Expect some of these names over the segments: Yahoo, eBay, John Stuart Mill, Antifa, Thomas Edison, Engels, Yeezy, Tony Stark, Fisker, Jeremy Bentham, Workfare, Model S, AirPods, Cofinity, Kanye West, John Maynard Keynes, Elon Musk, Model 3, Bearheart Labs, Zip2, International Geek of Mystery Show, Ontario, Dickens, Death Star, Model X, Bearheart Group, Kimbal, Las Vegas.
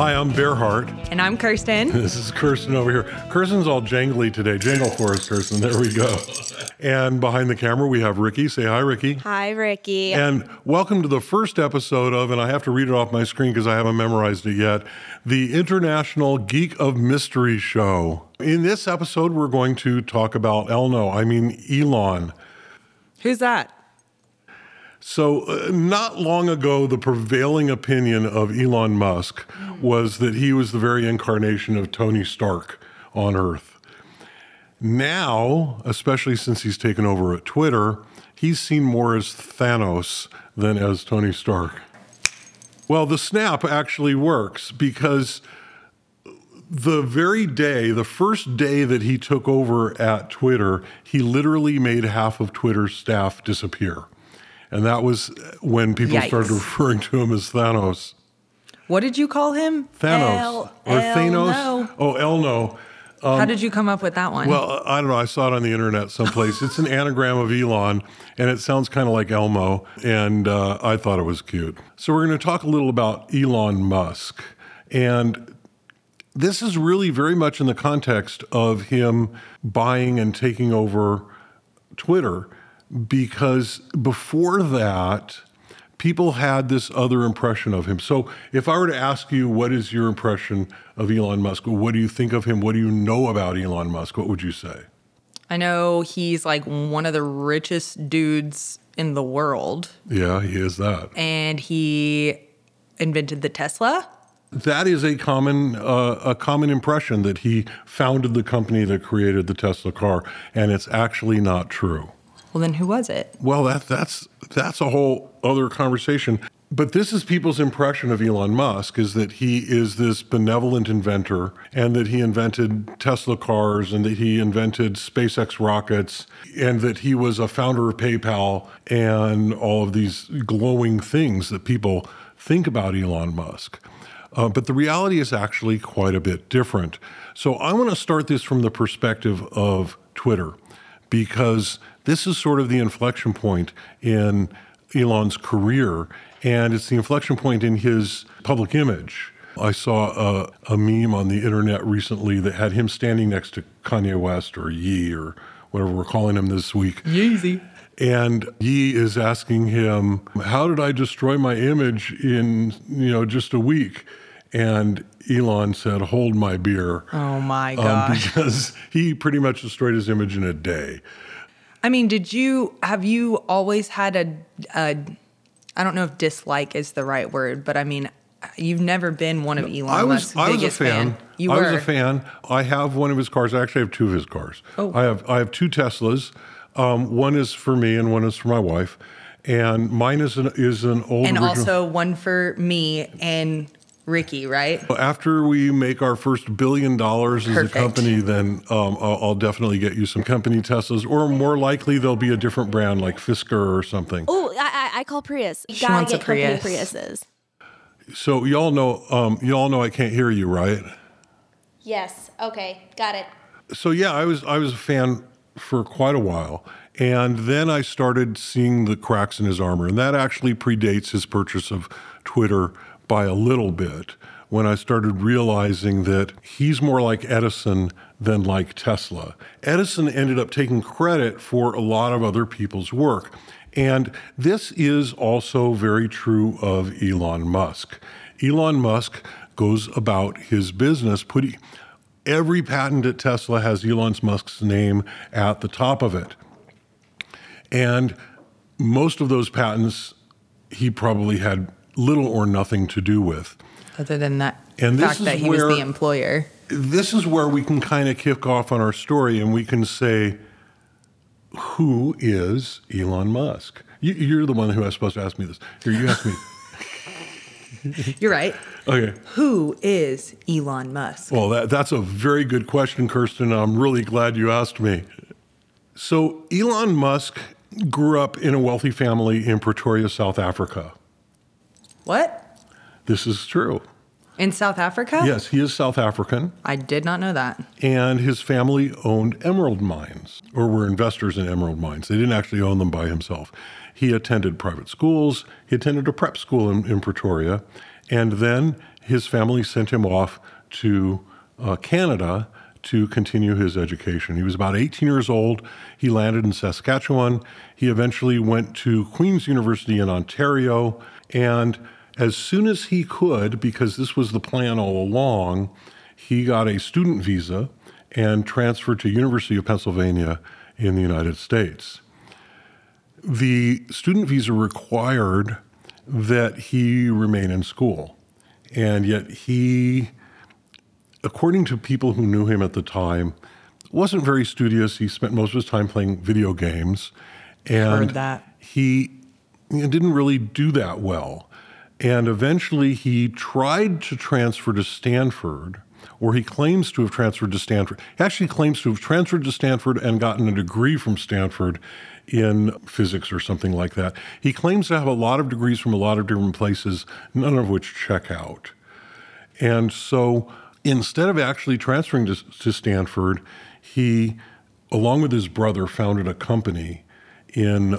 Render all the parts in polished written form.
Hi, I'm Bearheart. And I'm Kirsten. This is Kirsten over here. Kirsten's all jangly today. Jangle for us, Kirsten. There we go. And behind the camera, we have Ricky. Say hi, Ricky. Hi, Ricky. And welcome to the first episode of, and I have to read it off my screen because I haven't memorized it yet, the International Geek of Mystery Show. In this episode, we're going to talk about Elon. Who's that? So not long ago, the prevailing opinion of Elon Musk was that he was the very incarnation of Tony Stark on Earth. Now, especially since he's taken over at Twitter, he's seen more as Thanos than as Tony Stark. Well, the snap actually works because the first day that he took over at Twitter, he literally made half of Twitter's staff disappear. And that was when people started referring to him as Thanos. What did you call him? Thanos. Thanos? No. Oh, Elno. How did you come up with that one? Well, I don't know. I saw it on the internet someplace. It's an anagram of Elon, and it sounds kind of like Elmo, and I thought it was cute. So we're going to talk a little about Elon Musk. And this is really very much in the context of him buying and taking over Twitter. Because before that, people had this other impression of him. So if I were to ask you, what is your impression of Elon Musk? What do you think of him? What do you know about Elon Musk? What would you say? I know he's like one of the richest dudes in the world. Yeah, he is that. And he invented the Tesla. That is a common impression that he founded the company that created the Tesla car. And it's actually not true. Well, then who was it? Well, that's a whole other conversation. But this is people's impression of Elon Musk, is that he is this benevolent inventor and that he invented Tesla cars and that he invented SpaceX rockets and that he was a founder of PayPal and all of these glowing things that people think about Elon Musk. But the reality is actually quite a bit different. So I want to start this from the perspective of Twitter, because this is sort of the inflection point in Elon's career, and it's the inflection point in his public image. I saw a meme on the internet recently that had him standing next to Kanye West, or Ye, or whatever we're calling him this week. Yeezy. And Ye is asking him, how did I destroy my image in, just a week? And Elon said, hold my beer. Oh, my gosh. Because he pretty much destroyed his image in a day. I mean, have you always had I don't know if dislike is the right word, but I mean, you've never been one of Elon Musk's biggest fan. I was a fan. I have one of his cars. I actually have two of his cars. Oh. I have two Teslas. One is for me and one is for my wife. And mine is an old and original. Also one for me and Ricky, right? After we make our first $1 billion as a company, then I'll definitely get you some company Teslas, or more likely there'll be a different brand like Fisker or something. Oh, I call Prius. You gotta get company Priuses. So y'all know I can't hear you, right? Yes. Okay. Got it. So yeah, I was a fan for quite a while. And then I started seeing the cracks in his armor, and that actually predates his purchase of Twitter by a little bit, when I started realizing that he's more like Edison than like Tesla. Edison ended up taking credit for a lot of other people's work. And this is also very true of Elon Musk. Elon Musk goes about his business putting every patent at Tesla has Elon Musk's name at the top of it. And most of those patents he probably had little or nothing to do with. Other than that fact that he was the employer. This is where we can kind of kick off on our story and we can say, who is Elon Musk? You're the one who was supposed to ask me this. Here, you ask me. You're right. Okay. Who is Elon Musk? Well, that's a very good question, Kirsten. I'm really glad you asked me. So Elon Musk grew up in a wealthy family in Pretoria, South Africa. What? This is true. In South Africa? Yes, he is South African. I did not know that. And his family owned emerald mines, or were investors in emerald mines. They didn't actually own them by himself. He attended private schools. He attended a prep school in Pretoria. And then his family sent him off to Canada to continue his education. He was about 18 years old. He landed in Saskatchewan. He eventually went to Queen's University in Ontario. And as soon as he could, because this was the plan all along, he got a student visa and transferred to University of Pennsylvania in the United States. The student visa required that he remain in school. And yet he, according to people who knew him at the time, wasn't very studious. He spent most of his time playing video games. And he didn't really do that well. And eventually he tried to transfer to Stanford, or he claims to have transferred to Stanford. He actually claims to have transferred to Stanford and gotten a degree from Stanford in physics or something like that. He claims to have a lot of degrees from a lot of different places, none of which check out. And so instead of actually transferring to Stanford, he, along with his brother, founded a company and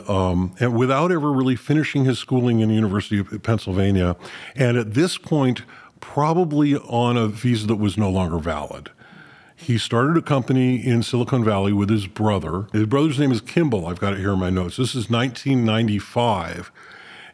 without ever really finishing his schooling in the University of Pennsylvania, and at this point, probably on a visa that was no longer valid. He started a company in Silicon Valley with his brother. His brother's name is Kimbal. I've got it here in my notes. This is 1995.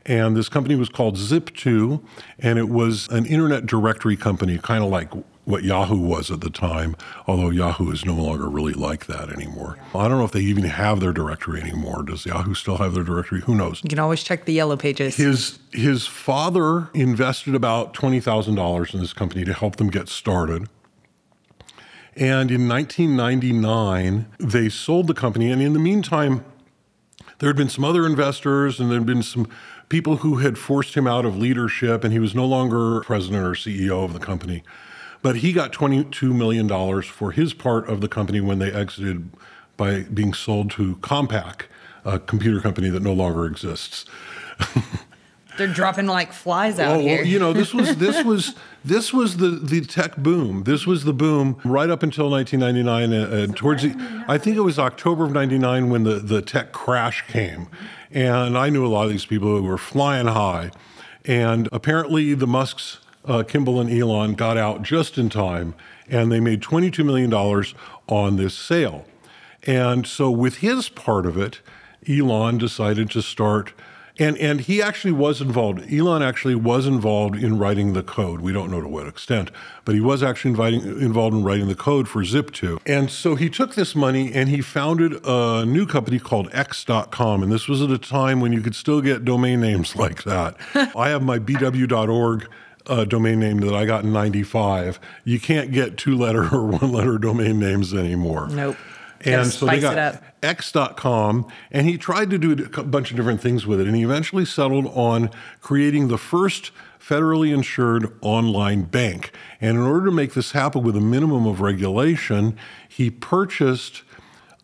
And this company was called Zip2, and it was an internet directory company, kind of like what Yahoo was at the time, although Yahoo is no longer really like that anymore. I don't know if they even have their directory anymore. Does Yahoo still have their directory? Who knows? You can always check the yellow pages. His father invested about $20,000 in this company to help them get started. And in 1999, they sold the company. And in the meantime, there had been some other investors, and there had been some people who had forced him out of leadership, and he was no longer president or CEO of the company. But he got $22 million for his part of the company when they exited by being sold to Compaq, a computer company that no longer exists. They're dropping like flies out here. Well, you know, this was the tech boom. This was the boom right up until 1999. I think it was October of 99 when the tech crash came. And I knew a lot of these people who were flying high. And apparently the Musks, Kimbal and Elon, got out just in time, and they made $22 million on this sale. And so with his part of it, Elon decided to start, and he actually was involved. Elon actually was involved in writing the code. We don't know to what extent, but he was actually involved in writing the code for Zip2. And so he took this money and he founded a new company called X.com. And this was at a time when you could still get domain names like that. I have my bw.org domain name that I got in 95. You can't get two-letter or one-letter domain names anymore. Nope. And so they got X.com, and he tried to do a bunch of different things with it, and he eventually settled on creating the first federally insured online bank. And in order to make this happen with a minimum of regulation, he purchased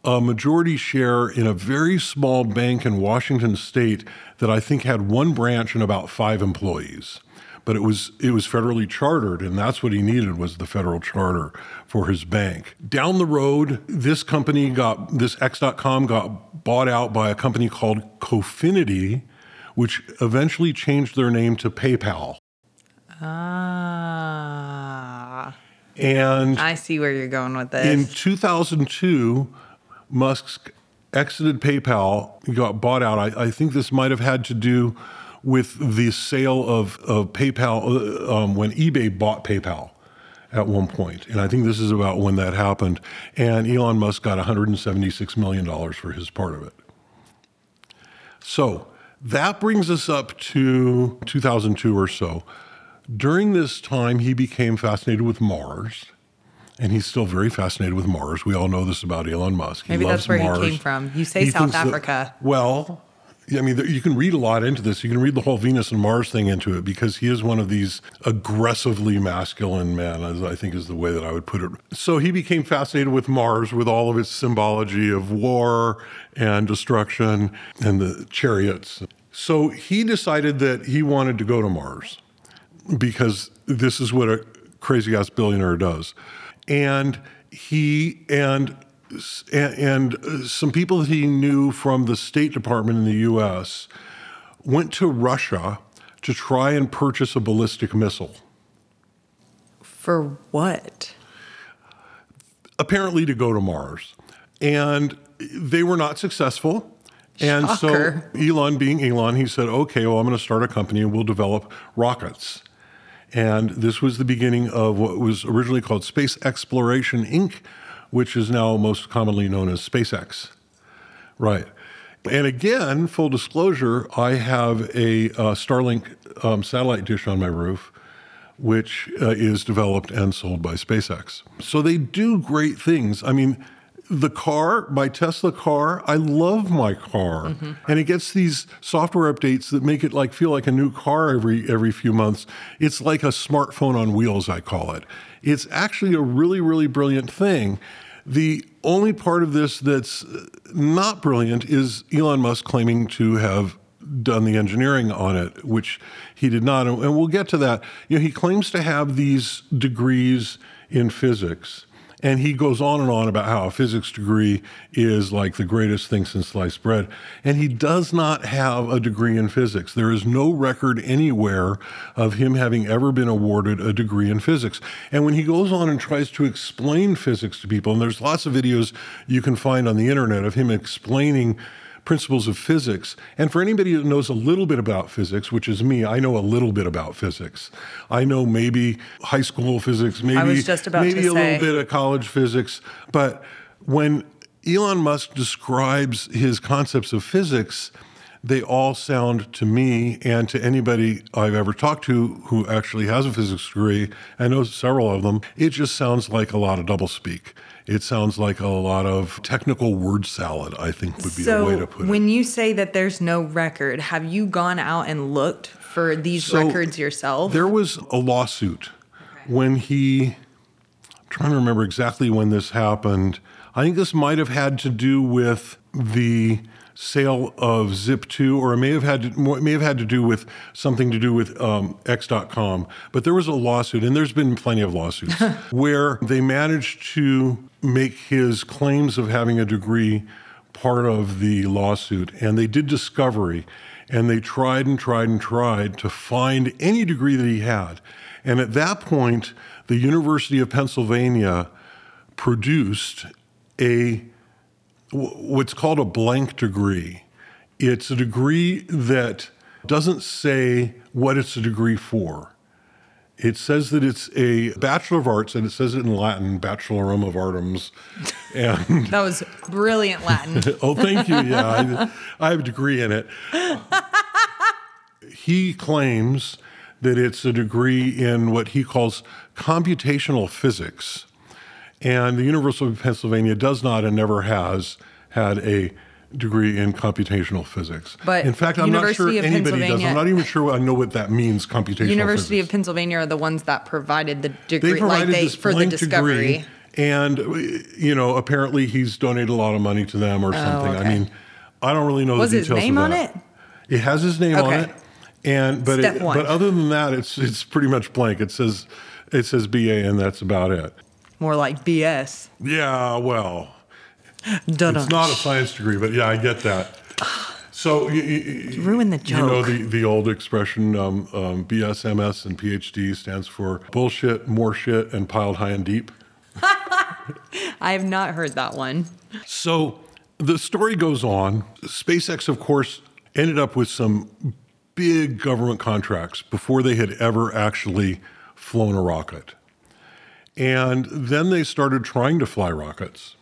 a majority share in a very small bank in Washington State that I think had one branch and about 5 employees. But it was federally chartered, and that's what he needed, was the federal charter for his bank. Down the road, this X.com got bought out by a company called Cofinity, which eventually changed their name to PayPal. Ah. And I see where you're going with this. In 2002, Musk exited PayPal. He got bought out. I think this might have had to do with the sale of PayPal, when eBay bought PayPal at one point. And I think this is about when that happened. And Elon Musk got $176 million for his part of it. So that brings us up to 2002 or so. During this time, he became fascinated with Mars. And he's still very fascinated with Mars. We all know this about Elon Musk. Maybe that's where Mars. He came from. You say he South Africa. I mean, you can read a lot into this. You can read the whole Venus and Mars thing into it, because he is one of these aggressively masculine men, as I think is the way that I would put it. So he became fascinated with Mars, with all of its symbology of war and destruction and the chariots. So he decided that he wanted to go to Mars, because this is what a crazy-ass billionaire does. And he and some people that he knew from the State Department in the U.S. went to Russia to try and purchase a ballistic missile. For what? Apparently to go to Mars. And they were not successful. And Shocker. So Elon being Elon, he said, okay, well, I'm going to start a company and we'll develop rockets. And this was the beginning of what was originally called Space Exploration, Inc., which is now most commonly known as SpaceX. Right. And again, full disclosure, I have a Starlink satellite dish on my roof, which is developed and sold by SpaceX. So they do great things. I mean, the car, my Tesla car, I love my car. Mm-hmm. And it gets these software updates that make it like feel like a new car every few months. It's like a smartphone on wheels, I call it. It's actually a really, really brilliant thing. The only part of this that's not brilliant is Elon Musk claiming to have done the engineering on it, which he did not. And we'll get to that. You know, he claims to have these degrees in physics. And he goes on and on about how a physics degree is like the greatest thing since sliced bread. And he does not have a degree in physics. There is no record anywhere of him having ever been awarded a degree in physics. And when he goes on and tries to explain physics to people, and there's lots of videos you can find on the internet of him explaining principles of physics. And for anybody that knows a little bit about physics, which is me, I know a little bit about physics. I know maybe high school physics, maybe a little bit of college physics. But when Elon Musk describes his concepts of physics, they all sound to me and to anybody I've ever talked to who actually has a physics degree, I know several of them, it just sounds like a lot of doublespeak. It sounds like a lot of technical word salad, I think would be the way to put it. So when you say that there's no record, have you gone out and looked for these records yourself? There was a lawsuit when I'm trying to remember exactly when this happened. I think this might have had to do with the sale of Zip2, or it may have had to do with X.com. But there was a lawsuit, and there's been plenty of lawsuits, where they managed to make his claims of having a degree part of the lawsuit. And they did discovery, and they tried to find any degree that he had. And at that point, the University of Pennsylvania produced what's called a blank degree. It's a degree that doesn't say what it's a degree for. It says that it's a Bachelor of Arts, and it says it in Latin, Bachelorum of Artums. And that was brilliant Latin. Oh, thank you. Yeah, I have a degree in it. He claims that it's a degree in what he calls computational physics. And the University of Pennsylvania does not and never has had a degree in computational physics. But in fact, I'm not sure anybody does. I'm not even sure I know what that means, computational physics. University of Pennsylvania are the ones that provided the degree for the discovery. And, you know, apparently he's donated a lot of money to them or something. Okay. I mean, I don't really know the details of that. Was his name on it? It has his name on it. And but other than that, it's pretty much blank. It says BA, and that's about it. More like BS. Yeah, well, Dun-dun. It's not a science degree, but yeah, I get that. So you ruin the joke. You know the old expression, BS, MS, and PhD stands for bullshit, more shit, and piled high and deep. I have not heard that one. So the story goes on. SpaceX, of course, ended up with some big government contracts before they had ever actually flown a rocket. And then they started trying to fly rockets.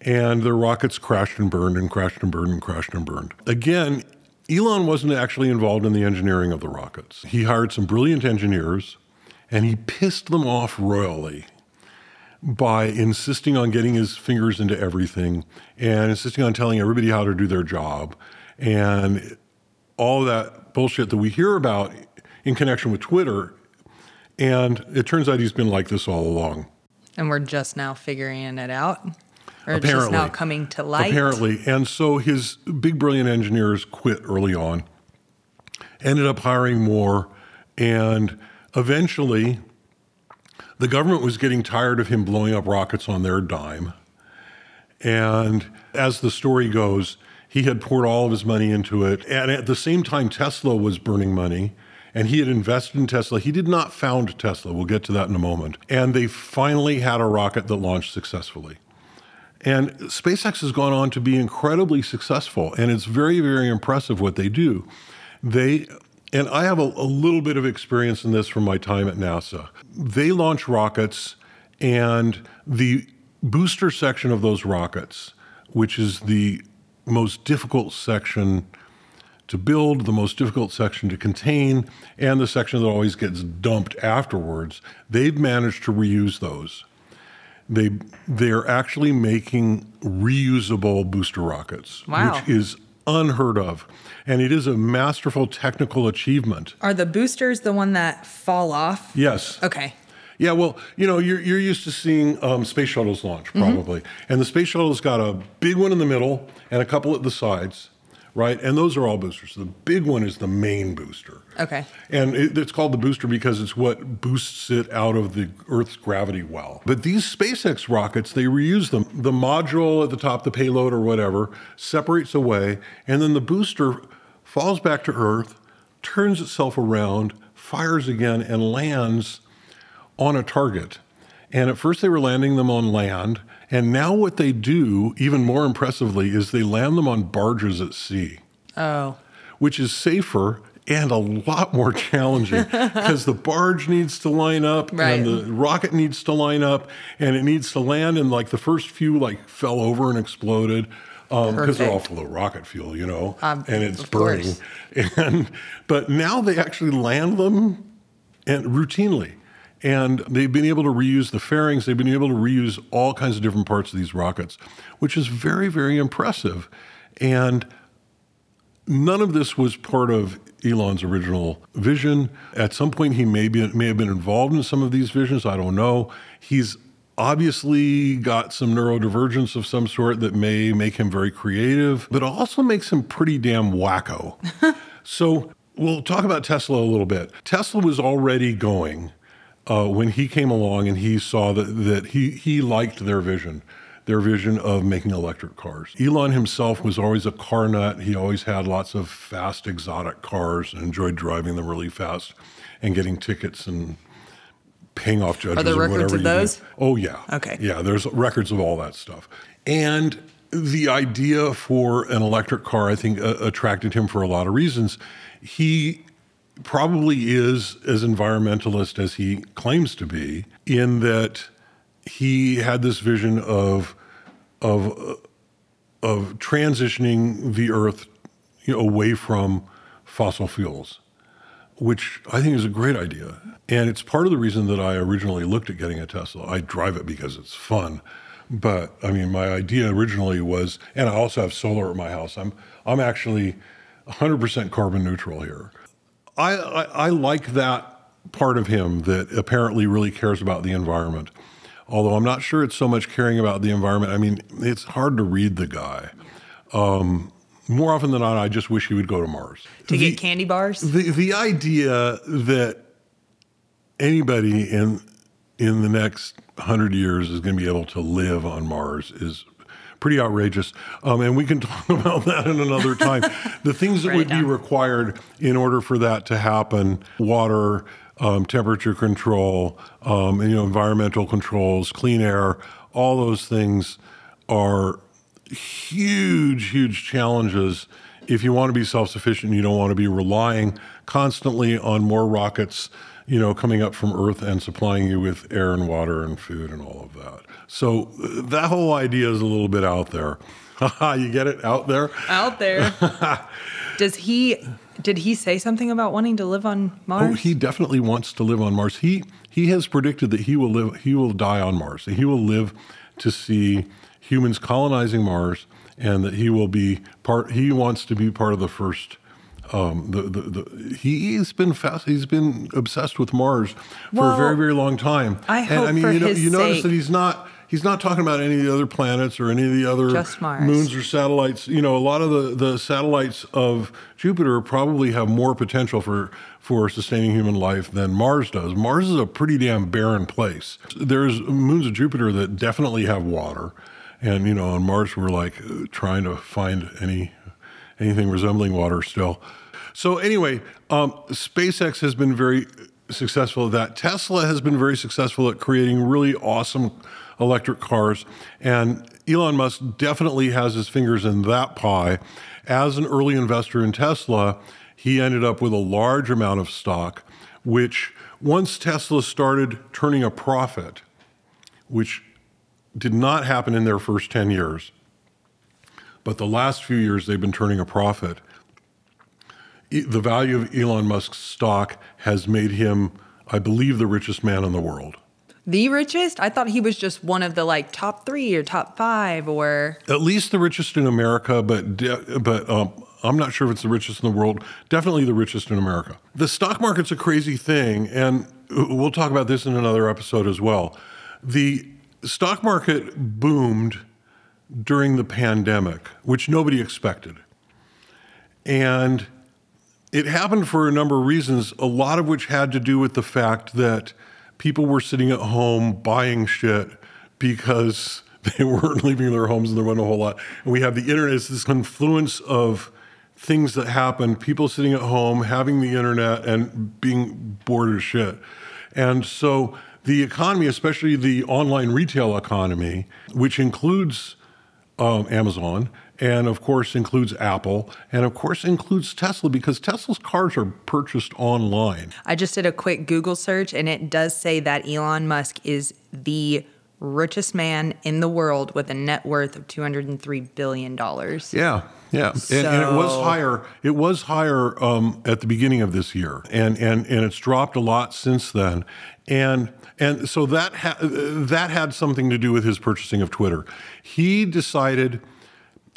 And their rockets crashed and burned. Again, Elon wasn't actually involved in the engineering of the rockets. He hired some brilliant engineers, and he pissed them off royally by insisting on getting his fingers into everything and insisting on telling everybody how to do their job. And all that bullshit that we hear about in connection with Twitter. And it turns out he's been like this all along. And we're just now figuring it out? Or apparently. It's just now coming to light? Apparently. And so his big, brilliant engineers quit early on, ended up hiring more, and eventually the government was getting tired of him blowing up rockets on their dime. And as the story goes, he had poured all of his money into it. And at the same time, Tesla was burning money. and he had invested in Tesla. He did not found Tesla. We'll get to that in a moment. And they finally had a rocket that launched successfully. And SpaceX has gone on to be incredibly successful, and it's very, very impressive what they do. And I have a little bit of experience in this from my time at NASA. They launch rockets, and the booster section of those rockets, which is the most difficult section to build, the most difficult section to contain, and the section that always gets dumped afterwards, they've managed to reuse those. They're actually making reusable booster rockets, wow, which is unheard of. And it is a masterful technical achievement. Are the boosters the one that fall off? Yes. Okay. Yeah, well, you know, you're used to seeing space shuttles launch, probably. Mm-hmm. And the space shuttle's got a big one in the middle and a couple at the sides, right? And those are all boosters. The big one is the main booster. Okay. And it's called the booster because it's what boosts it out of the Earth's gravity well. But these SpaceX rockets, they reuse them. The module at the top, the payload or whatever, separates away, and then the booster falls back to Earth, turns itself around, fires again, and lands on a target. And at first they were landing them on land, and now what they do, even more impressively, is they land them on barges at sea. Oh. Which is safer and a lot more challenging because the barge needs to line up, right, and the rocket needs to line up, and it needs to land, and like the first few like fell over and exploded because they're all full of rocket fuel, you know, and it's burning. But now they actually land them and routinely. And they've been able to reuse the fairings. They've been able to reuse all kinds of different parts of these rockets, which is very, very impressive. And none of this was part of Elon's original vision. At some point, he may have been involved in some of these visions. I don't know. He's obviously got some neurodivergence of some sort that may make him very creative, but also makes him pretty damn wacko. So we'll talk about Tesla a little bit. Tesla was already going when he came along and he saw that he liked their vision of making electric cars. Elon himself was always a car nut. He always had lots of fast, exotic cars and enjoyed driving them really fast and getting tickets and paying off judges. Are there records of those? Oh, yeah. Okay. Yeah, there's records of all that stuff. And the idea for an electric car, I think, attracted him for a lot of reasons. He probably is as environmentalist as he claims to be, in that he had this vision of transitioning the Earth, you know, away from fossil fuels, which I think is a great idea. And it's part of the reason that I originally looked at getting a Tesla. I drive it because it's fun. But, I mean, my idea originally was, and I also have solar at my house. I'm actually 100% carbon neutral here. I like that part of him that apparently really cares about the environment, although I'm not sure it's so much caring about the environment. I mean, it's hard to read the guy. More often than not, I just wish he would go to Mars. To get candy bars? The idea that anybody in the next 100 years is going to be able to live on Mars is pretty outrageous. And we can talk about that in another time. The things that would be required in order for that to happen: water, temperature control, and, you know, environmental controls, clean air, all those things are huge, huge challenges if you want to be self-sufficient. You don't want to be relying constantly on more rockets, you know, coming up from Earth and supplying you with air and water and food and all of that. So that whole idea is a little bit out there. You get it? Out there? Out there. Did he say something about wanting to live on Mars? Oh, he definitely wants to live on Mars. He has predicted that he will die on Mars, that he will live to see humans colonizing Mars, and that he wants to be part of the first. He's been obsessed with Mars for a very, very long time. I hope, for his sake. Notice that he's not talking about any of the other planets or any of the other moons or satellites. You know, a lot of the satellites of Jupiter probably have more potential for sustaining human life than Mars does. Mars is a pretty damn barren place. There's moons of Jupiter that definitely have water, and, you know, on Mars we're like trying to find anything resembling water still. So anyway, SpaceX has been very successful at that. Tesla has been very successful at creating really awesome electric cars. And Elon Musk definitely has his fingers in that pie. As an early investor in Tesla, he ended up with a large amount of stock, which once Tesla started turning a profit, which did not happen in their first 10 years, but the last few years they've been turning a profit, the value of Elon Musk's stock has made him, I believe, the richest man in the world. The richest? I thought he was just one of the like top three or top five, or at least the richest in America. But I'm not sure if it's the richest in the world. Definitely the richest in America. The stock market's a crazy thing, and we'll talk about this in another episode as well. The stock market boomed during the pandemic, which nobody expected, and it happened for a number of reasons, a lot of which had to do with the fact that people were sitting at home buying shit because they weren't leaving their homes and there wasn't a whole lot. And we have the internet. It's this confluence of things that happened, people sitting at home, having the internet, and being bored as shit. And so the economy, especially the online retail economy, which includes Amazon, and of course includes Apple, and of course includes Tesla, because Tesla's cars are purchased online. I just did a quick Google search, and it does say that Elon Musk is the richest man in the world with a net worth of $203 billion. Yeah. So... And it was higher. It was higher at the beginning of this year, and it's dropped a lot since then. And so that had something to do with his purchasing of Twitter. He decided,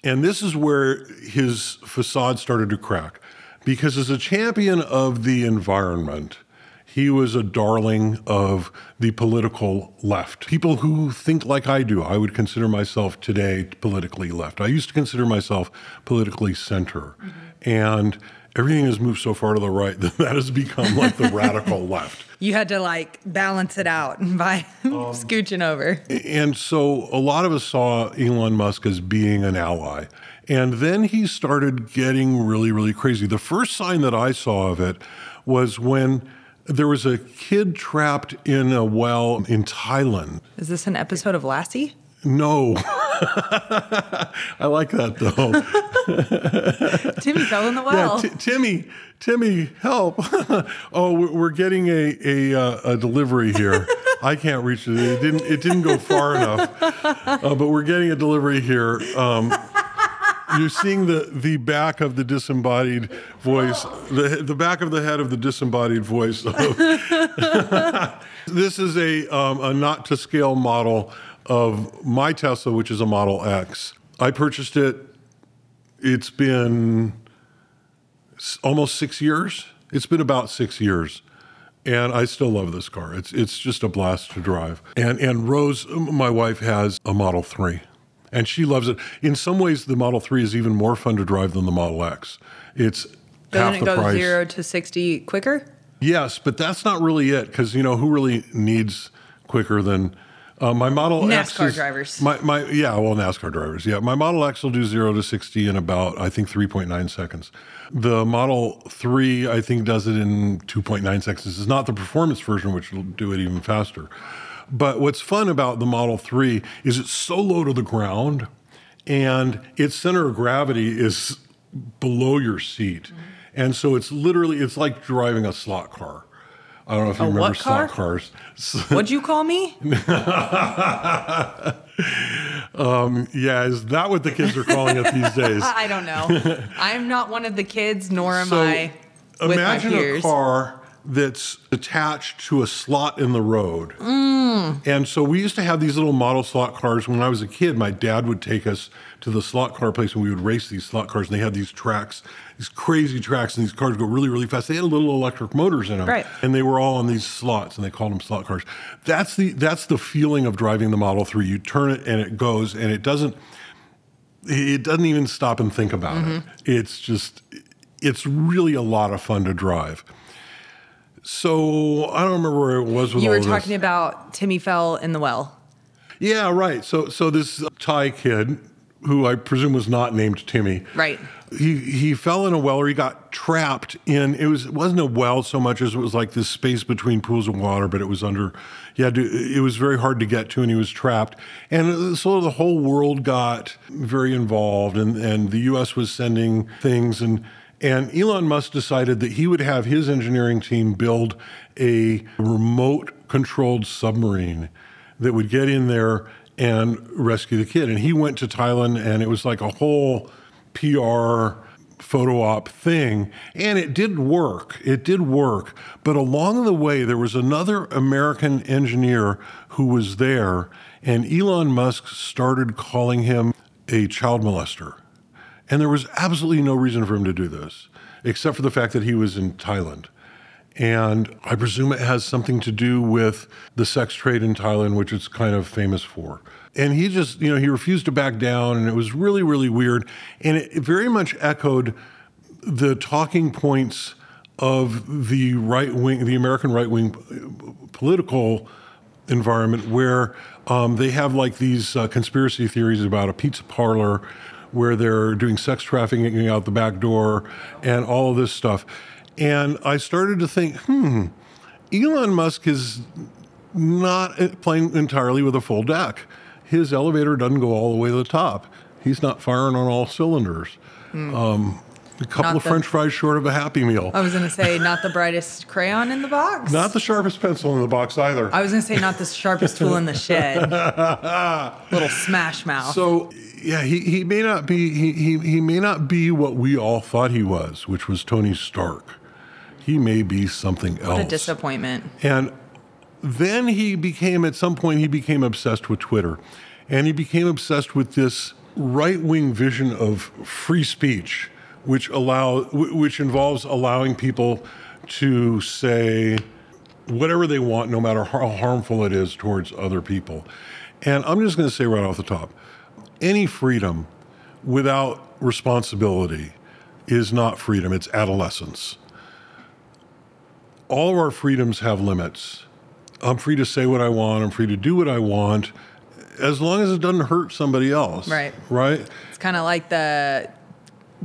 and this is where his facade started to crack, because as a champion of the environment, he was a darling of the political left. People who think like I do. I would consider myself today politically left. I used to consider myself politically center. Mm-hmm. And everything has moved so far to the right that that has become like the radical left. You had to like balance it out by scooching over. And so a lot of us saw Elon Musk as being an ally. And then he started getting really, really crazy. The first sign that I saw of it was when there was a kid trapped in a well in Thailand. Is this an episode of Lassie? No. I like that, though. Timmy fell in the well. Yeah, Timmy, help. Oh, we're getting a delivery here. I can't reach it. It didn't go far enough, but we're getting a delivery here. You're seeing the back of the disembodied voice, the back of the head of the disembodied voice. This is a not-to-scale model of my Tesla, which is a Model X. I purchased it. It's been almost 6 years. It's been about 6 years. And I still love this car. It's just a blast to drive. And Rose, my wife, has a Model 3. And she loves it. In some ways, the Model 3 is even more fun to drive than the Model X. It's half the price. Doesn't it go 0 to 60 quicker? Yes, but that's not really it, because, you know, who really needs quicker than my Model X? NASCAR drivers. NASCAR drivers. Yeah, my Model X will do 0 to 60 in about, I think, 3.9 seconds. The Model 3, I think, does it in 2.9 seconds. It's not the performance version, which will do it even faster. But what's fun about the Model 3 is it's so low to the ground, and its center of gravity is below your seat. Mm-hmm. And so it's literally, it's like driving a slot car. I don't know if you remember slot cars. What'd you call me? Yeah, is that what the kids are calling it these days? I don't know. I'm not one of the kids, nor am I with my peers. Imagine a car that's attached to a slot in the road. Mm. And so we used to have these little model slot cars. When I was a kid, my dad would take us to the slot car place and we would race these slot cars, and they had these tracks, these crazy tracks, and these cars go really, really fast. They had little electric motors in them. Right. And they were all on these slots, and they called them slot cars. That's the feeling of driving the Model 3. You turn it and it goes, and it doesn't even stop and think about it. It's really a lot of fun to drive. So I don't remember where it was with all this. You were talking about Timmy fell in the well. Yeah, right. So this Thai kid who I presume was not named Timmy. Right. He fell in a well, or he got trapped in, it wasn't a well so much as it was like this space between pools of water, but it was under, it was very hard to get to, and he was trapped. And sort of the whole world got very involved, and the U.S. was sending things, and Elon Musk decided that he would have his engineering team build a remote-controlled submarine that would get in there and rescue the kid. And he went to Thailand, and it was like a whole PR photo op thing. And it did work. But along the way, there was another American engineer who was there, and Elon Musk started calling him a child molester. And there was absolutely no reason for him to do this, except for the fact that he was in Thailand. And I presume it has something to do with the sex trade in Thailand, which it's kind of famous for. And he just, he refused to back down, and it was really, really weird. And it very much echoed the talking points of the American right-wing political environment, where they have like these conspiracy theories about a pizza parlor where they're doing sex trafficking out the back door and all of this stuff. And I started to think, Elon Musk is not playing entirely with a full deck. His elevator doesn't go all the way to the top. He's not firing on all cylinders. A couple of French fries short of a Happy Meal. I was going to say, not the brightest crayon in the box. Not the sharpest pencil in the box either. I was going to say, not the sharpest tool in the shed. Little smash mouth. So, yeah, he may not be what we all thought he was, which was Tony Stark. He may be something else. What a disappointment. And then at some point he became obsessed with Twitter. And he became obsessed with this right-wing vision of free speech, which involves allowing people to say whatever they want, no matter how harmful it is towards other people. And I'm just going to say right off the top, any freedom without responsibility is not freedom, it's adolescence. All of our freedoms have limits. I'm free to say what I want, I'm free to do what I want, as long as it doesn't hurt somebody else. Right? It's kind of like the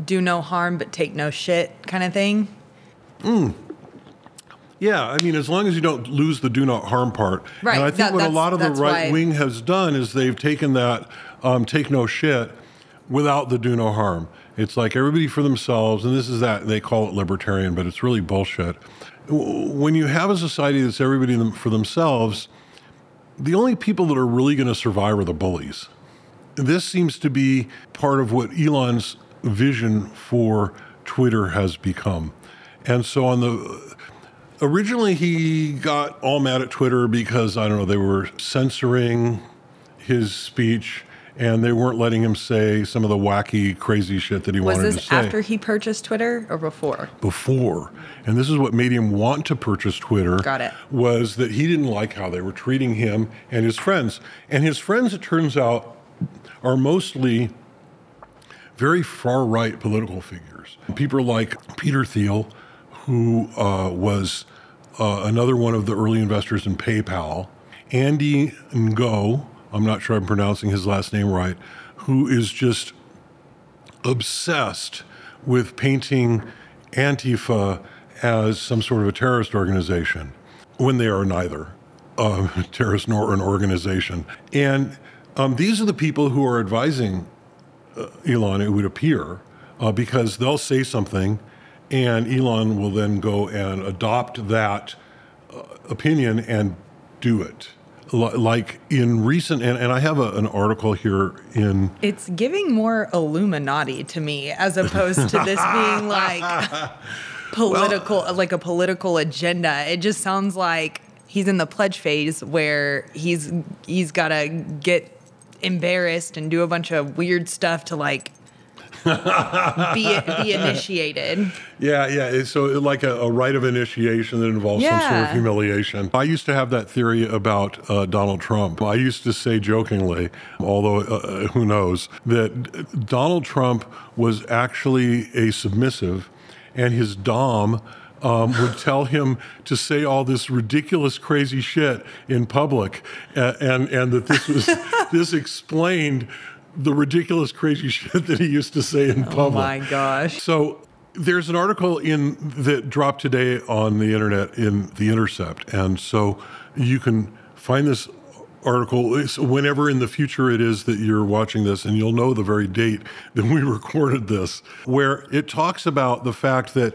do no harm but take no shit kind of thing. Yeah, I mean, as long as you don't lose the do not harm part. Right. And I think what a lot of the right wing has done is they've taken that take no shit without the do no harm. It's like everybody for themselves, and this is that. They call it libertarian, but it's really bullshit. When you have a society that's everybody for themselves, the only people that are really going to survive are the bullies. This seems to be part of what Elon's vision for Twitter has become. And so originally he got all mad at Twitter because, they were censoring his speech and they weren't letting him say some of the wacky, crazy shit that he wanted to say. Was this after he purchased Twitter or before? Before. And this is what made him want to purchase Twitter. Got it. Was that he didn't like how they were treating him and his friends. And his friends, it turns out, are mostly very far-right political figures. People like Peter Thiel, who was another one of the early investors in PayPal. Andy Ngo, I'm not sure I'm pronouncing his last name right, who is just obsessed with painting Antifa as some sort of a terrorist organization, when they are neither a terrorist nor an organization. And these are the people who are advising Elon, it would appear, because they'll say something and Elon will then go and adopt that opinion and do it. Like in recent, and I have an article here in... It's giving more Illuminati to me as opposed to this being like political, like a political agenda. It just sounds like he's in the pledge phase where he's got to get embarrassed and do a bunch of weird stuff to like be initiated. Yeah. So like a rite of initiation that involves some sort of humiliation. I used to have that theory about Donald Trump. I used to say jokingly, although who knows, that Donald Trump was actually a submissive and his dom would tell him to say all this ridiculous, crazy shit in public, and that this explained the ridiculous, crazy shit that he used to say in public. Oh my gosh. So there's an article in that dropped today on the internet in The Intercept. And so you can find this article whenever in the future it is that you're watching this, and you'll know the very date that we recorded this, where it talks about the fact that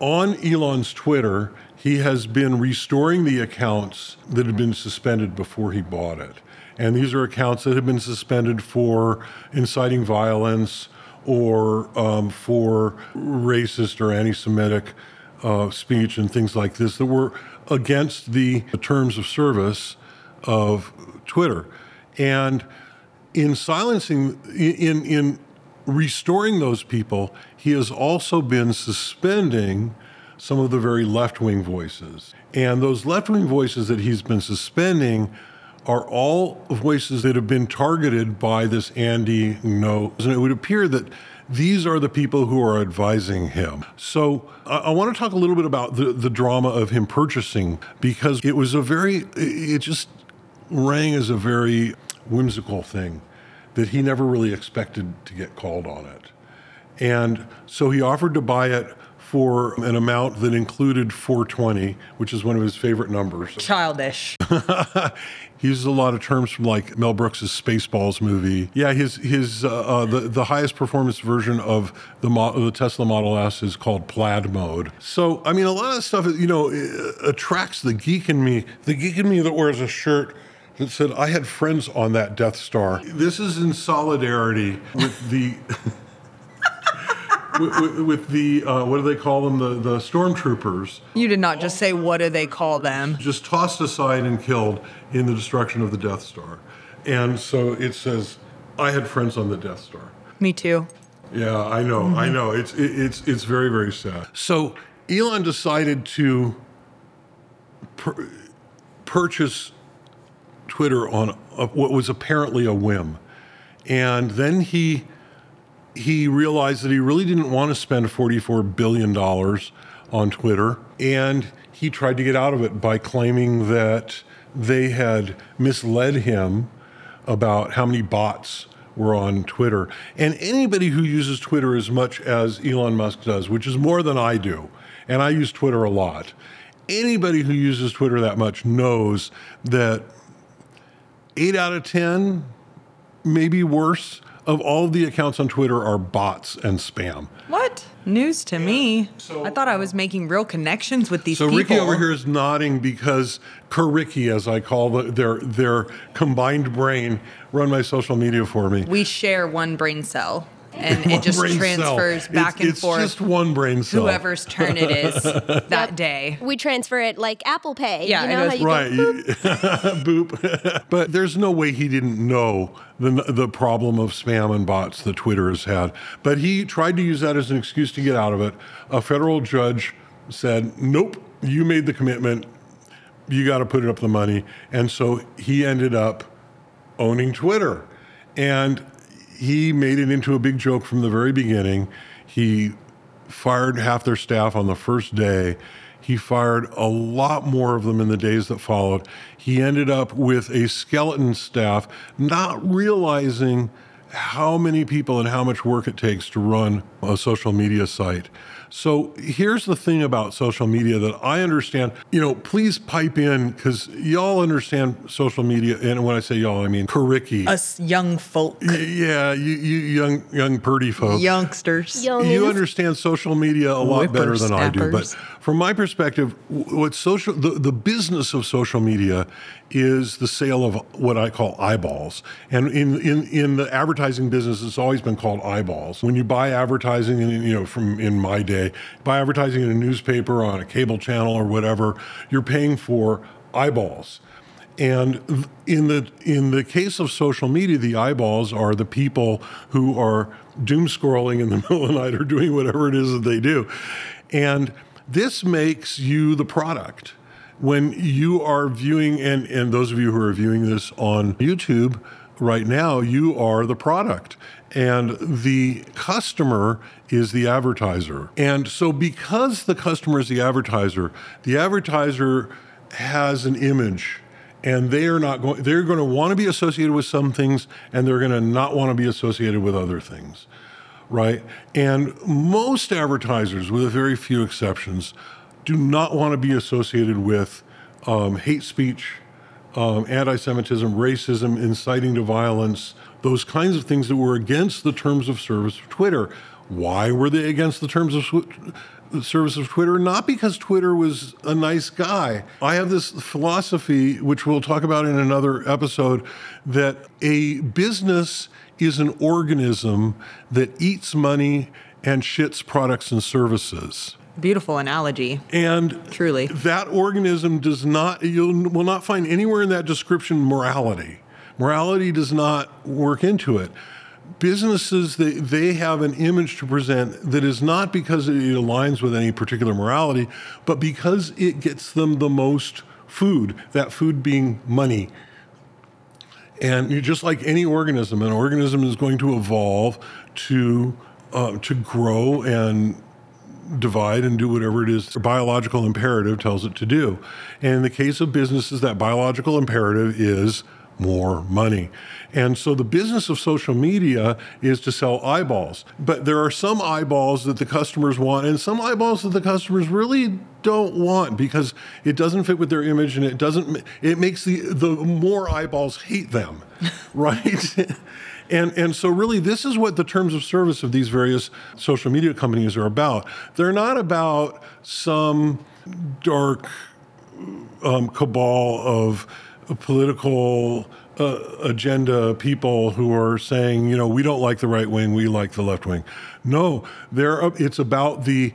on Elon's Twitter, he has been restoring the accounts that had been suspended before he bought it. And these are accounts that have been suspended for inciting violence or for racist or anti-Semitic speech and things like this that were against the terms of service of Twitter. And in silencing, in restoring those people, he has also been suspending some of the very left-wing voices. And those left-wing voices that he's been suspending are all voices that have been targeted by this Andy Ngo. And it would appear that these are the people who are advising him. So I want to talk a little bit about the drama of him purchasing, because it was it just rang as a very whimsical thing that he never really expected to get called on it. And so he offered to buy it for an amount that included 420, which is one of his favorite numbers. Childish. He uses a lot of terms from like Mel Brooks' Spaceballs movie. Yeah, his highest performance version of the Tesla Model S is called Plaid Mode. So, I mean, a lot of stuff, attracts the geek in me. The geek in me that wears a shirt that said, "I had friends on that Death Star." This is in solidarity with the... with the, what do they call them, the stormtroopers. You did not just say, what do they call them? Just tossed aside and killed in the destruction of the Death Star. And so it says, "I had friends on the Death Star." Me too. Yeah, I know, mm-hmm. I know. It's very, very sad. So Elon decided to purchase Twitter on what was apparently a whim. And then he realized that he really didn't want to spend $44 billion on Twitter, and he tried to get out of it by claiming that they had misled him about how many bots were on Twitter. And anybody who uses Twitter as much as Elon Musk does, which is more than I do, and I use Twitter a lot, anybody who uses Twitter that much knows that 8 out of 10, maybe worse, of all of the accounts on Twitter are bots and spam. What? News to me. So, I thought I was making real connections with these people. So Ricky over here is nodding because Ricky, as I call their combined brain, run my social media for me. We share one brain cell, and it just transfers back and forth. It's just one brain cell. Whoever's turn it is that day. We transfer it like Apple Pay. Yeah, you know how you go, boop. Boop. But there's no way he didn't know the problem of spam and bots that Twitter has had. But he tried to use that as an excuse to get out of it. A federal judge said, "Nope, you made the commitment. You got to put up the money." And so he ended up owning Twitter. And he made it into a big joke from the very beginning. He fired half their staff on the first day. He fired a lot more of them in the days that followed. He ended up with a skeleton staff, not realizing how many people and how much work it takes to run a social media site. So here's the thing about social media that I understand. Please pipe in, because y'all understand social media. And when I say y'all, I mean Ricky. Us young folk. Yeah, you young purdy folk. Youngsters. You understand social media a lot better than I do. But from my perspective, what the business of social media is the sale of what I call eyeballs. And in the advertising business, it's always been called eyeballs. When you buy advertising, from in my day, by advertising in a newspaper, on a cable channel or whatever, you're paying for eyeballs. And in the case of social media, the eyeballs are the people who are doom scrolling in the middle of the night or doing whatever it is that they do. And this makes you the product. When you are viewing, and those of you who are viewing this on YouTube right now, you are the product. And the customer is the advertiser. And so because the customer is the advertiser has an image and they are not going. They're going to want to be associated with some things, and they're going to not want to be associated with other things, right? And most advertisers, with a very few exceptions, do not want to be associated with hate speech, anti-Semitism, racism, inciting to violence, those kinds of things that were against the terms of service of Twitter. Why were they against the terms of service of Twitter? Not because Twitter was a nice guy. I have this philosophy, which we'll talk about in another episode, that a business is an organism that eats money and shits products and services. Beautiful analogy. And truly, that organism does not, you will not find anywhere in that description morality. Morality does not work into it. Businesses, they have an image to present that is not because it aligns with any particular morality, but because it gets them the most food, that food being money. And you're just like any organism. An organism is going to evolve to grow and divide and do whatever it is the biological imperative tells it to do. And in the case of businesses, that biological imperative is more money. And so the business of social media is to sell eyeballs. But there are some eyeballs that the customers want and some eyeballs that the customers really don't want because it doesn't fit with their image and it makes the more eyeballs hate them, right? And so really this is what the terms of service of these various social media companies are about. They're not about some dark cabal of political agenda people who are saying, you know, we don't like the right wing, we like the left wing. No, it's about the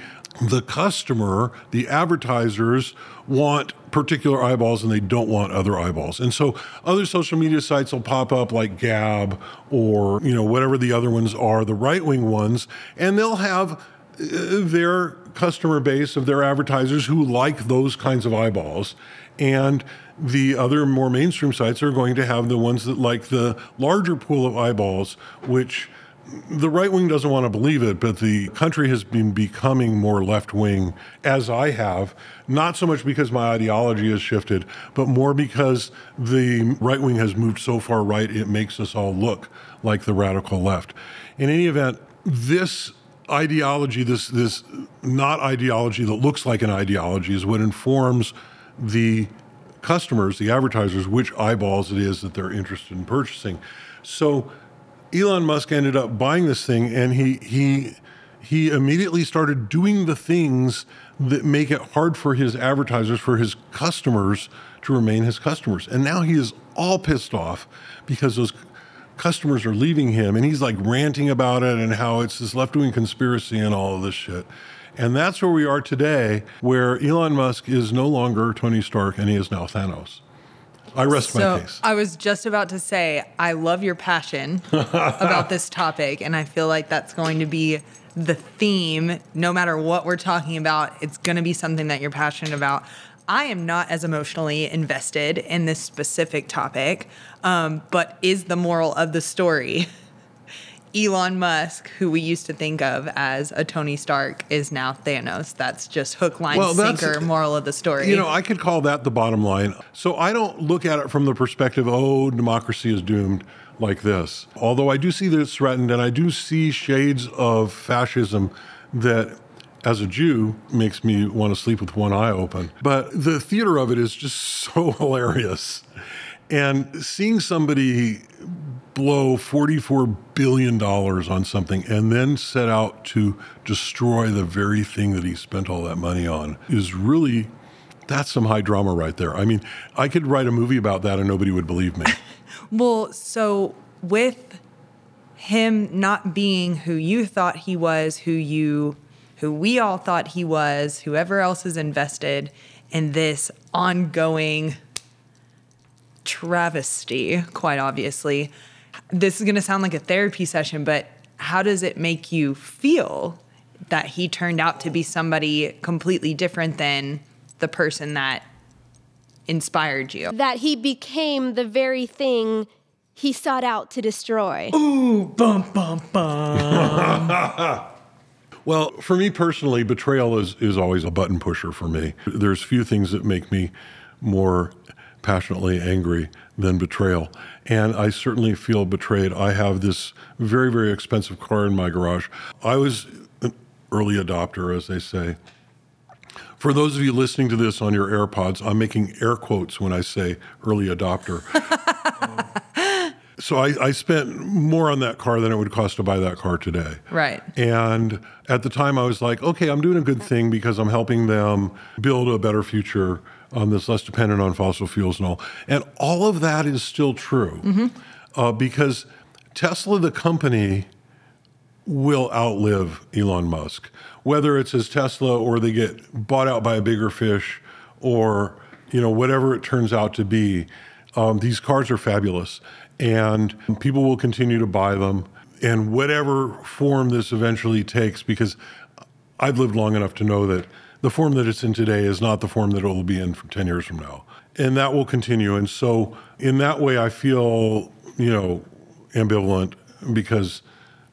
customer, the advertisers want particular eyeballs and they don't want other eyeballs. And so other social media sites will pop up like Gab or, you know, whatever the other ones are, the right wing ones, and they'll have their customer base of their advertisers who like those kinds of eyeballs. And the other more mainstream sites are going to have the ones that like the larger pool of eyeballs, which the right wing doesn't want to believe it, but the country has been becoming more left wing, as I have, not so much because my ideology has shifted, but more because the right wing has moved so far right, it makes us all look like the radical left. In any event, this ideology, this not ideology that looks like an ideology is what informs the customers, the advertisers, which eyeballs it is that they're interested in purchasing. So Elon Musk ended up buying this thing, and he immediately started doing the things that make it hard for his advertisers, for his customers to remain his customers. And now he is all pissed off because those customers are leaving him, and he's like ranting about it and how it's this left-wing conspiracy and all of this shit. And that's where we are today, where Elon Musk is no longer Tony Stark and he is now Thanos. I rest my case. I was just about to say, I love your passion about this topic, and I feel like that's going to be the theme. No matter what we're talking about, it's going to be something that you're passionate about. I am not as emotionally invested in this specific topic, but is the moral of the story Elon Musk, who we used to think of as a Tony Stark, is now Thanos? That's just hook, line, sinker, moral of the story. You know, I could call that the bottom line. So I don't look at it from the perspective, oh, democracy is doomed like this. Although I do see that it's threatened, and I do see shades of fascism that, as a Jew, makes me want to sleep with one eye open. But the theater of it is just so hilarious. And seeing somebody blow $44 billion on something and then set out to destroy the very thing that he spent all that money on is really, that's some high drama right there. I mean, I could write a movie about that and nobody would believe me. Well, so with him not being who you thought he was, who we all thought he was, whoever else is invested in this ongoing travesty, quite obviously. This is going to sound like a therapy session, but how does it make you feel that he turned out to be somebody completely different than the person that inspired you? That he became the very thing he sought out to destroy. Ooh, bum, bum, bum. Well, for me personally, betrayal is always a button pusher for me. There's few things that make me more passionately angry than betrayal. And I certainly feel betrayed. I have this very, very expensive car in my garage. I was an early adopter, as they say. For those of you listening to this on your AirPods, I'm making air quotes when I say early adopter. So I spent more on that car than it would cost to buy that car today. Right. And at the time, I was like, okay, I'm doing a good thing because I'm helping them build a better future that's less dependent on fossil fuels and all. And all of that is still true because Tesla, the company, will outlive Elon Musk, whether it's his Tesla or they get bought out by a bigger fish or, you know, whatever it turns out to be. These cars are fabulous. And people will continue to buy them in whatever form this eventually takes, because I've lived long enough to know that the form that it's in today is not the form that it will be in 10 years from now. And that will continue. And so in that way, I feel, you know, ambivalent because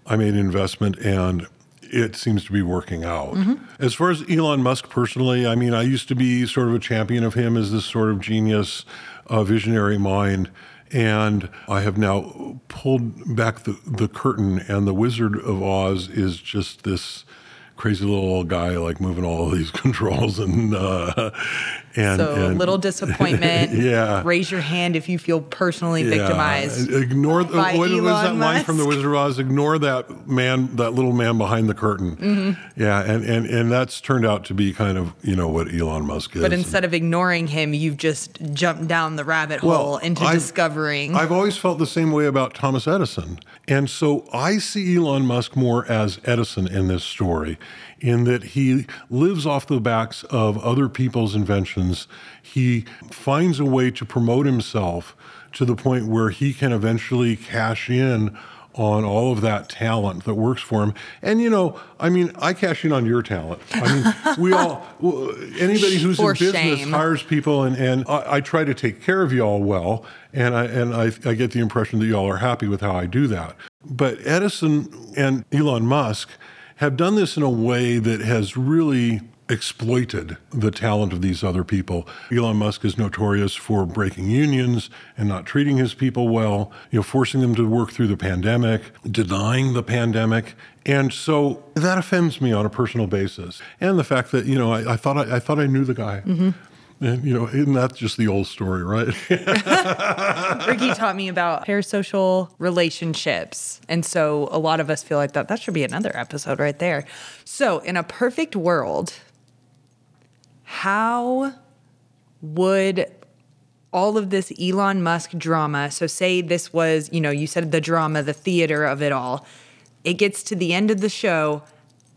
I made an investment and it seems to be working out. Mm-hmm. As far as Elon Musk personally, I mean, I used to be sort of a champion of him as this sort of genius, visionary mind. And I have now pulled back the curtain, and the Wizard of Oz is just this crazy little old guy, like moving all of these controls. And a little disappointment. Yeah. Raise your hand if you feel personally victimized. Ignore by what Elon was that Musk? Line from the Wizard of Oz? Ignore that man, that little man behind the curtain. Mm-hmm. Yeah, and that's turned out to be kind of, you know, what Elon Musk is. But instead of ignoring him, you've just jumped down the rabbit hole into discovering. I've always felt the same way about Thomas Edison, and so I see Elon Musk more as Edison in this story, in that he lives off the backs of other people's inventions. He finds a way to promote himself to the point where he can eventually cash in on all of that talent that works for him. And, you know, I mean, I cash in on your talent. I mean, we all, anybody who's in business hires people, and I try to take care of y'all well, and I get the impression that y'all are happy with how I do that. But Edison and Elon Musk have done this in a way that has really exploited the talent of these other people. Elon Musk is notorious for breaking unions and not treating his people well, you know, forcing them to work through the pandemic, denying the pandemic. And so that offends me on a personal basis. And the fact that, you know, I thought I knew the guy. Mm-hmm. And, you know, isn't that just the old story, right? Ricky taught me about parasocial relationships. And so a lot of us feel like that should be another episode right there. So in a perfect world, how would all of this Elon Musk drama, so say this was, you know, you said the drama, the theater of it all, it gets to the end of the show.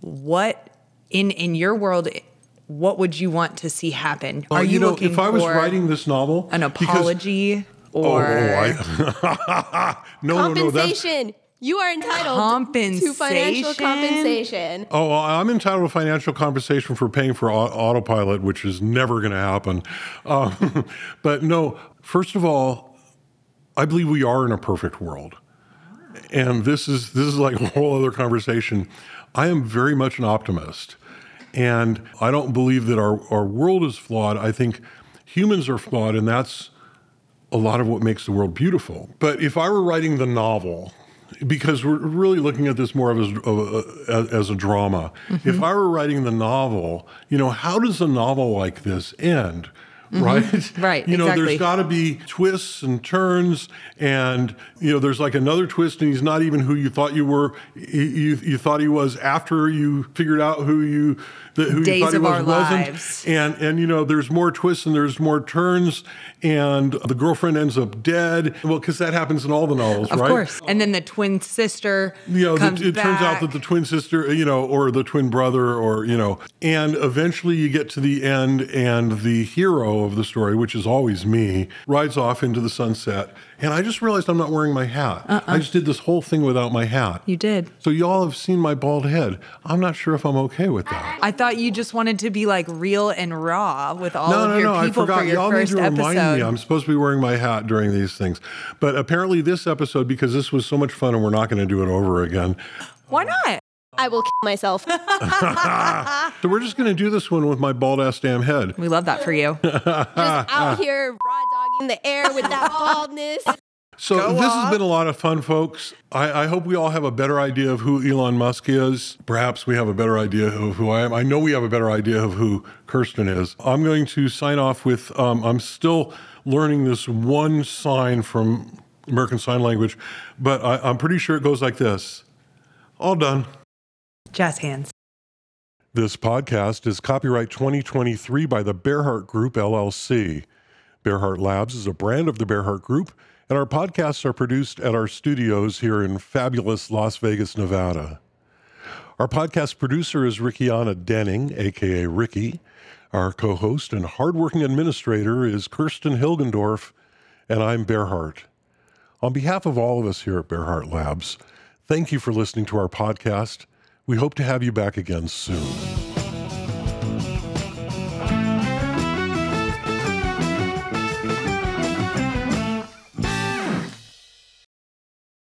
What, in your world, what would you want to see happen? Are you looking for, if I was writing this novel, an apology or no, compensation? No, you are entitled to financial compensation. Oh, I'm entitled to financial compensation for paying for autopilot, which is never going to happen. But no, first of all, I believe we are in a perfect world, and this is like a whole other conversation. I am very much an optimist. And I don't believe that our world is flawed. I think humans are flawed, and that's a lot of what makes the world beautiful. But if I were writing the novel, because we're really looking at this more as a drama, mm-hmm. if I were writing the novel, you know, how does a novel like this end? Right? Mm-hmm. Right. You know, exactly. There's got to be twists and turns, and, you know, there's like another twist, and he's not even who you thought you were. You thought he was after you figured out who you thought he was wasn't. And you know, there's more twists and there's more turns, and the girlfriend ends up dead. Well, because that happens in all the novels, right? Of course. And then the twin sister, you know, comes back. It turns out that the twin sister, you know, or the twin brother, or, you know, and eventually you get to the end, and the hero of the story, which is always me, rides off into the sunset. And I just realized I'm not wearing my hat. I just did this whole thing without my hat. You did. So y'all have seen my bald head. I'm not sure if I'm okay with that. I thought you just wanted to be like real and raw with all of your people for your first episode. Y'all need to remind me I'm supposed to be wearing my hat during these things. But apparently this episode, because this was so much fun and we're not going to do it over again. Why not? I will kill myself. So we're just going to do this one with my bald-ass damn head. We love that for you. Just out here, raw dog. clogging the air with that baldness. So this has been a lot of fun, folks. I hope we all have a better idea of who Elon Musk is. Perhaps we have a better idea of who I am. I know we have a better idea of who Kirsten is. I'm going to sign off with, I'm still learning this one sign from American Sign Language, but I'm pretty sure it goes like this. All done. Jazz hands. This podcast is copyright 2023 by the Bearheart Group, LLC. Bearheart Labs is a brand of the Bearheart Group, and our podcasts are produced at our studios here in fabulous Las Vegas, Nevada. Our podcast producer is Rickiana Denning, a.k.a. Ricky. Our co-host and hardworking administrator is Kirsten Hilgendorf, and I'm Bearheart. On behalf of all of us here at Bearheart Labs, thank you for listening to our podcast. We hope to have you back again soon.